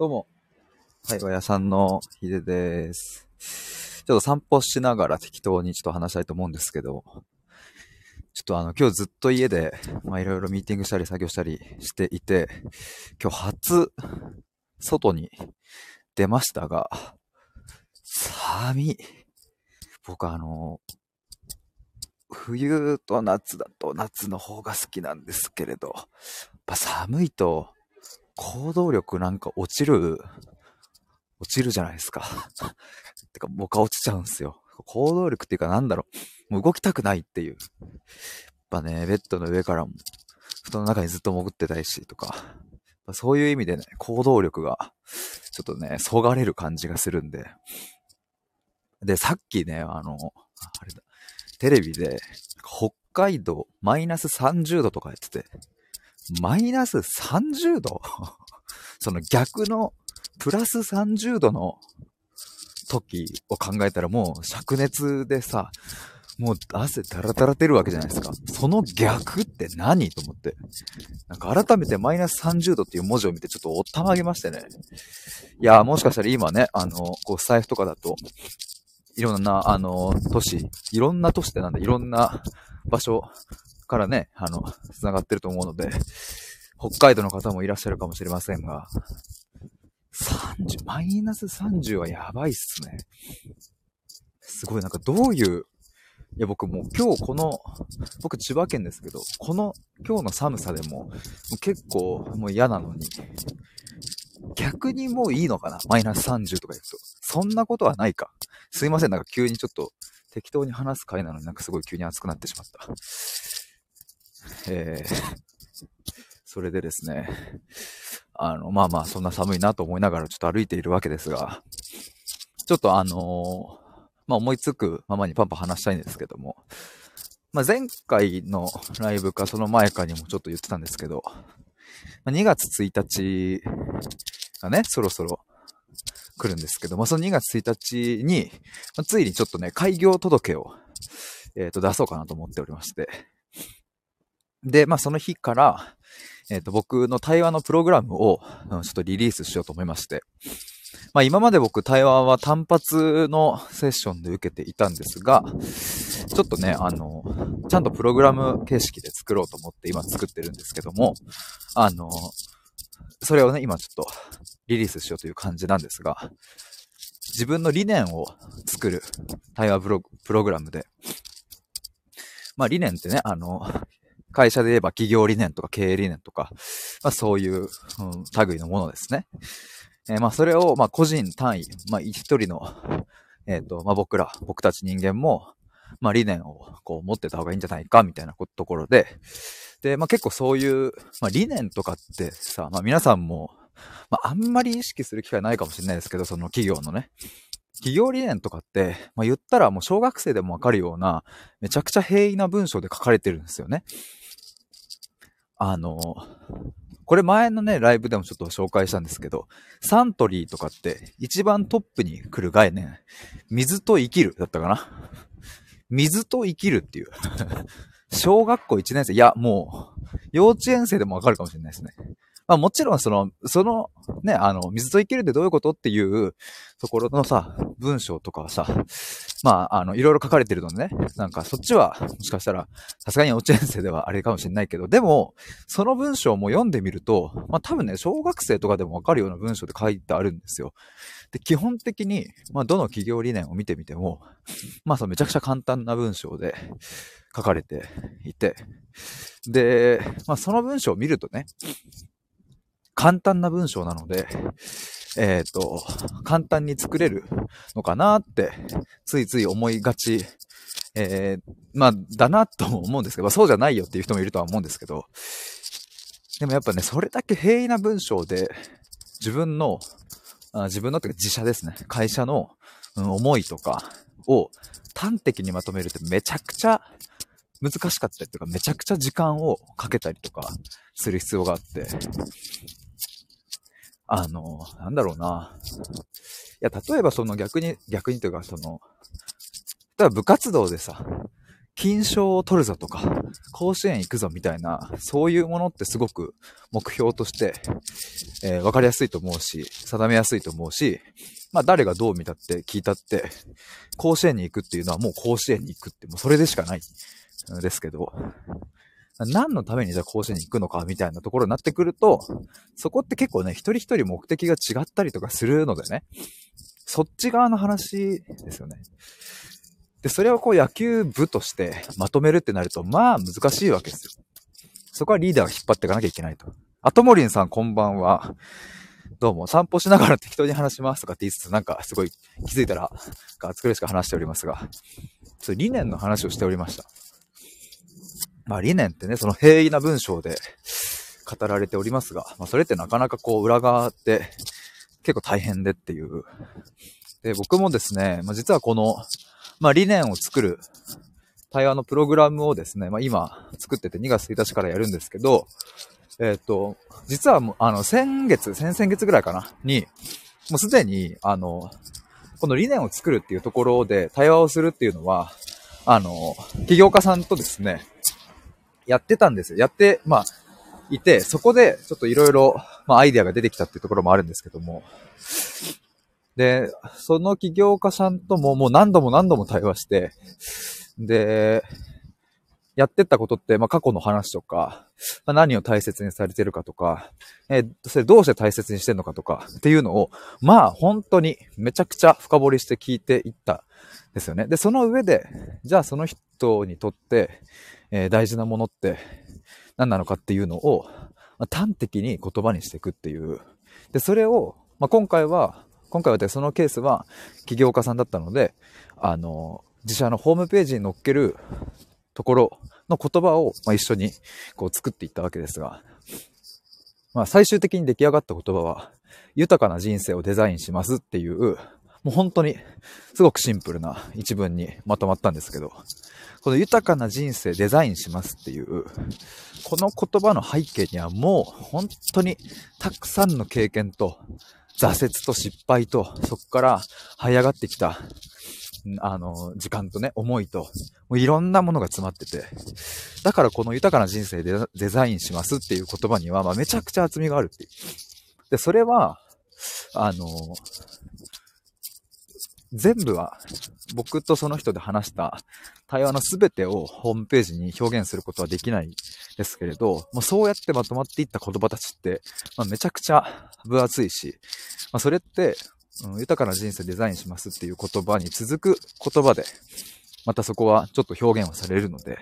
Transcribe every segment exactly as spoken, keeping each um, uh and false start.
どうも、はい、わやさんのひでです。ちょっと散歩しながら適当にちょっと話したいと思うんですけど、ちょっとあの今日ずっと家でまあいろいろミーティングしたり作業したりしていて、今日初外に出ましたが、寒い。僕あの冬と夏だと夏の方が好きなんですけれど、やっぱ寒いと行動力なんか落ちる、落ちるじゃないですか。てか、僕は落ちちゃうんですよ。行動力っていうかなんだろう。もう動きたくないっていう。やっぱね、ベッドの上からも、布団の中にずっと潜ってたいしとか、そういう意味でね、行動力が、ちょっとね、そがれる感じがするんで。で、さっきね、あの、あれだ、テレビで、北海道マイナスさんじゅうどとかやってて、マイナスさんじゅうどその逆のプラスさんじゅうどの時を考えたらもう灼熱でさ、もう汗だらだら出るわけじゃないですか。その逆って何と思って。なんか改めてマイナスさんじゅうどっていう文字を見てちょっとおったまげましてね。いやー、もしかしたら今ね、あの、こう財布とかだと、いろんな、あの、都市、いろんな都市ってなんだ、いろんな場所、からね、あの、つながってると思うので、北海道の方もいらっしゃるかもしれませんが、さんじゅう、マイナスさんじゅうはやばいっすね。すごい、なんかどういう、いや僕もう今日この、僕千葉県ですけど、この今日の寒さでも、もう結構もう嫌なのに、逆にもういいのかな、マイナスさんじゅうとか言うと。そんなことはないか。すいません、なんか急にちょっと適当に話す回なのになんかすごい急に熱くなってしまった。えー、それでですね、あの、まあまあ、そんな寒いなと思いながらちょっと歩いているわけですが、ちょっとあのー、まあ思いつくままにパンパン話したいんですけども、まあ前回のライブかその前かにもちょっと言ってたんですけど、にがつついたちがね、そろそろ来るんですけど、まあそのにがつついたちに、まあ、ついにちょっとね、開業届を、えーと、出そうかなと思っておりまして、で、まあ、その日から、えっと、僕の対話のプログラムを、うん、ちょっとリリースしようと思いまして。まあ、今まで僕、対話は単発のセッションで受けていたんですが、ちょっとね、あの、ちゃんとプログラム形式で作ろうと思って今作ってるんですけども、あの、それをね、今ちょっとリリースしようという感じなんですが、自分の理念を作る対話プロ、プログラムで、まあ、理念ってね、あの、会社で言えば企業理念とか経営理念とか、まあそういう、うん、類のものですね。えー、まあそれを、まあ個人単位、まあ一人の、えっと、まあ僕ら、僕たち人間も、まあ理念をこう持ってた方がいいんじゃないか、みたいなところで、で、まあ結構そういう、まあ理念とかってさ、まあ皆さんも、まああんまり意識する機会ないかもしれないですけど、その企業のね。企業理念とかって、まあ言ったらもう小学生でもわかるような、めちゃくちゃ平易な文章で書かれてるんですよね。あの、これ前のね、ライブでもちょっと紹介したんですけど、サントリーとかって一番トップに来る概念、水と生きるだったかな。水と生きるっていう。小学校いちねん生、いや、もう、幼稚園生でもわかるかもしれないですね。まあもちろんその、そのね、あの、水と生きるってどういうことっていうところのさ、文章とかはさ、まあ、あの、いろいろ書かれてるのでね、なんかそっちは、もしかしたら、さすがに幼稚園生ではあれかもしれないけど、でも、その文章も読んでみると、まあ多分ね、小学生とかでもわかるような文章で書いてあるんですよ。で、基本的に、まあどの企業理念を見てみても、まあそうめちゃくちゃ簡単な文章で書かれていて、で、まあその文章を見るとね、簡単な文章なので、えっと、簡単に作れるのかなって、ついつい思いがち、えー、まあ、だなとも思うんですけど、そうじゃないよっていう人もいるとは思うんですけど、でもやっぱね、それだけ平易な文章で、自分の、あ自分のっていうか自社ですね、会社の、うん、思いとかを端的にまとめるってめちゃくちゃ難しかったりとか、めちゃくちゃ時間をかけたりとかする必要があって、あの、なんだろうな。いや、例えばその逆に、逆にというかその、例えば部活動でさ、金賞を取るぞとか、甲子園行くぞみたいな、そういうものってすごく目標として、えー、分かりやすいと思うし、定めやすいと思うし、まあ誰がどう見たって聞いたって、甲子園に行くっていうのはもう甲子園に行くって、もうそれでしかないんですけど、何のためにじゃあ甲子園に行くのかみたいなところになってくると、そこって結構ね、一人一人目的が違ったりとかするのでね、そっち側の話ですよね。で、それをこう野球部としてまとめるってなると、まあ難しいわけですよ。そこはリーダーが引っ張っていかなきゃいけないと。あともりんさんこんばんは。どうも、散歩しながら適当に話しますとかって言いつつ、なんかすごい気づいたら、熱苦しく話しておりますが、ちょっと理念の話をしておりました。まあ理念ってね、その平易な文章で語られておりますが、まあそれってなかなかこう裏側って結構大変でっていう。で、僕もですね、まあ実はこの、まあ理念を作る対話のプログラムをですね、まあ今作っててにがつついたちからやるんですけど、えっと、実はもうあの先月、先々月ぐらいかなに、もうすでにあの、この理念を作るっていうところで対話をするっていうのは、あの、起業家さんとですね、やってたんですよ。やって、まあ、いて、そこでちょっといろいろ、まあアイデアが出てきたっていうところもあるんですけども、で、その起業家さんとももう何度も何度も対話して、で、やってったことって、まあ、過去の話とか、まあ、何を大切にされてるかとか、えー、それどうして大切にしてるのかとかっていうのを、まあ本当にめちゃくちゃ深掘りして聞いていったんですよね。で、その上で、じゃあその人にとって、えー、大事なものって何なのかっていうのを、まあ、端的に言葉にしていくっていう。で、それを、まあ、今回は、今回はそのケースは起業家さんだったので、あの、自社のホームページに載っけるところの言葉をまあ一緒にこう作っていったわけですが、まあ最終的に出来上がった言葉は、豊かな人生をデザインしますっていう、もう本当にすごくシンプルな一文にまとまったんですけど、この豊かな人生デザインしますっていう、この言葉の背景にはもう本当にたくさんの経験と、挫折と失敗と、そこから這い上がってきた、あの、時間とね、思いと、もういろんなものが詰まってて、だからこの豊かな人生でデザインしますっていう言葉には、まあ、めちゃくちゃ厚みがあるっていう。で、それは、あの、全部は、僕とその人で話した対話のすべてをホームページに表現することはできないですけれど、もうそうやってまとまっていった言葉たちって、まあ、めちゃくちゃ分厚いし、まあ、それって、うん、豊かな人生デザインしますっていう言葉に続く言葉で、またそこはちょっと表現をされるので、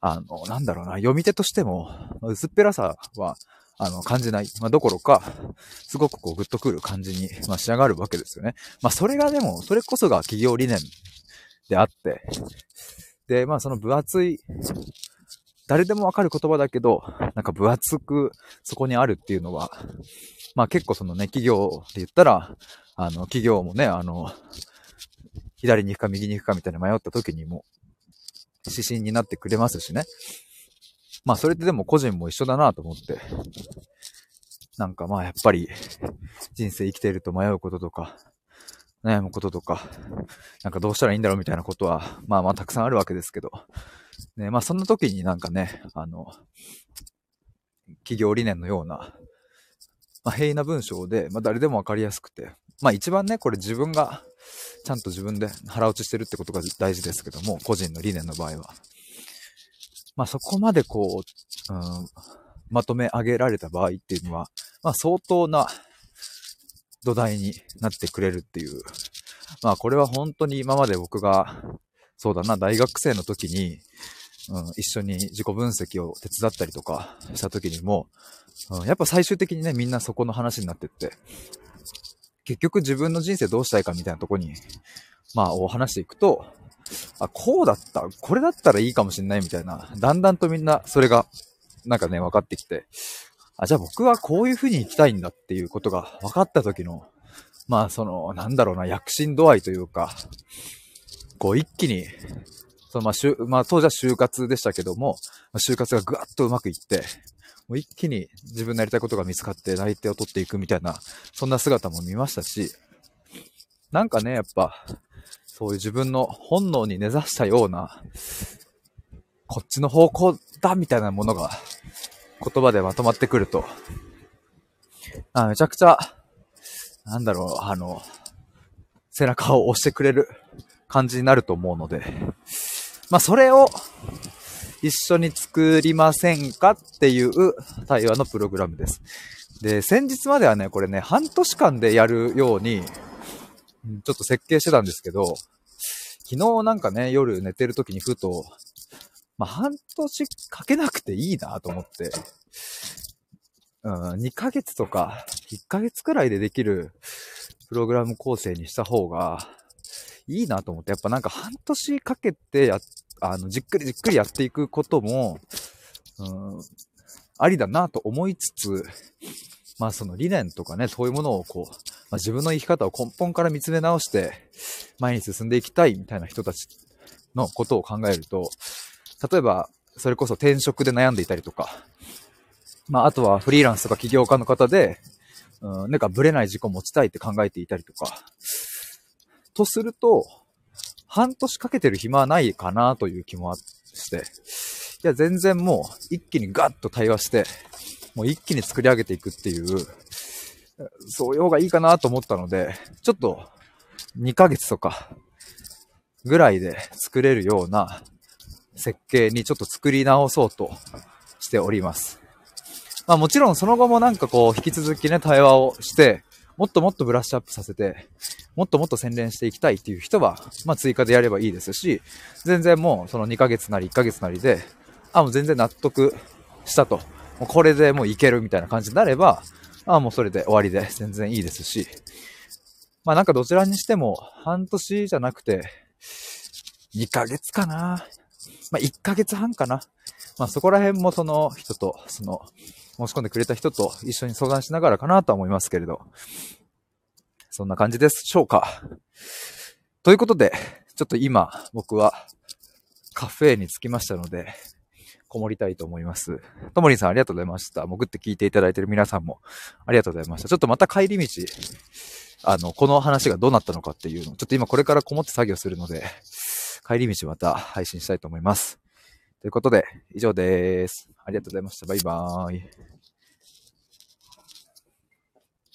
あの、なんだろうな、読み手としても薄っぺらさは、あの、感じない。まあ、どころか、すごくこう、グッとくる感じに、まあ、仕上がるわけですよね。まあ、それがでも、それこそが企業理念であって、で、まあ、その分厚い、誰でもわかる言葉だけど、なんか分厚く、そこにあるっていうのは、まあ、結構そのね、企業って言ったら、あの、企業もね、あの、左に行くか右に行くかみたいに迷った時にも、指針になってくれますしね。まあそれってでも個人も一緒だなと思って、なんかまあやっぱり人生生きていると迷うこととか悩むこととか、なんかどうしたらいいんだろうみたいなことはまあまあたくさんあるわけですけど、ね、まあそんな時になんかね、あの企業理念のような、まあ、平易な文章で、まあ、誰でもわかりやすくて、まあ一番ねこれ自分がちゃんと自分で腹落ちしてるってことが大事ですけども、個人の理念の場合は。まあそこまでこう、うん、まとめ上げられた場合っていうのは、まあ相当な土台になってくれるっていう。まあこれは本当に今まで僕が、そうだな、大学生の時に、うん、一緒に自己分析を手伝ったりとかした時にも、うん、やっぱ最終的にね、みんなそこの話になってって、結局自分の人生どうしたいかみたいなとこに、まあを話していくと、あ、こうだった。これだったらいいかもしれないみたいな。だんだんとみんなそれが、なんかね、分かってきて。あ、じゃあ僕はこういう風に生きたいんだっていうことが分かった時の、まあその、なんだろうな、躍進度合いというか、こう一気に、そのまあしゅ、まあ当時は就活でしたけども、就活がぐわっとうまくいって、もう一気に自分のやりたいことが見つかって内定を取っていくみたいな、そんな姿も見ましたし、なんかね、やっぱ、そういう自分の本能に根ざしたようなこっちの方向だみたいなものが言葉でまとまってくると、あ、めちゃくちゃ、なんだろう、あの、背中を押してくれる感じになると思うので、まあそれを一緒に作りませんかっていう対話のプログラムです。で、先日まではね、これね、半年間でやるように、ちょっと設計してたんですけど、昨日なんかね、夜寝てる時にふと、まあ半年かけなくていいなと思って、うん、にかげつとかいっかげつくらいでできるプログラム構成にした方がいいなと思って、やっぱなんか半年かけてや、あの、じっくりじっくりやっていくことも、うん、ありだなと思いつつ、まあその理念とかね、そういうものをこう、まあ、自分の生き方を根本から見つめ直して前に進んでいきたいみたいな人たちのことを考えると、例えばそれこそ転職で悩んでいたりとか、まあ、あとはフリーランスとか起業家の方で、うん、なんかブレない自己を持ちたいって考えていたりとか、とすると、半年かけてる暇はないかなという気もして、いや、全然もう一気にガッと対話して、もう一気に作り上げていくっていう、そういう方がいいかなと思ったので、ちょっとにかげつとかぐらいで作れるような設計にちょっと作り直そうとしております。まあもちろんその後もなんかこう引き続きね対話をして、もっともっとブラッシュアップさせて、もっともっと洗練していきたいっていう人は、まあ追加でやればいいですし、全然もうそのにかげつなりいっかげつなりで、あ、もう全然納得したと。もうこれでもういけるみたいな感じになれば、あ、もうそれで終わりで全然いいですし、まあなんかどちらにしても半年じゃなくて、にかげつかな。まあいっかげつはんかな。まあそこら辺もその人と、その、申し込んでくれた人と一緒に相談しながらかなとは思いますけれど、そんな感じでしょうか。ということで、ちょっと今僕はカフェに着きましたので、こもりたいと思います。ともりんさんありがとうございました。潜って聞いていただいている皆さんもありがとうございました。ちょっとまた帰り道、あの、この話がどうなったのかっていうのを、ちょっと今これからこもって作業するので、帰り道また配信したいと思います。ということで、以上です。ありがとうございました。バイバーイ。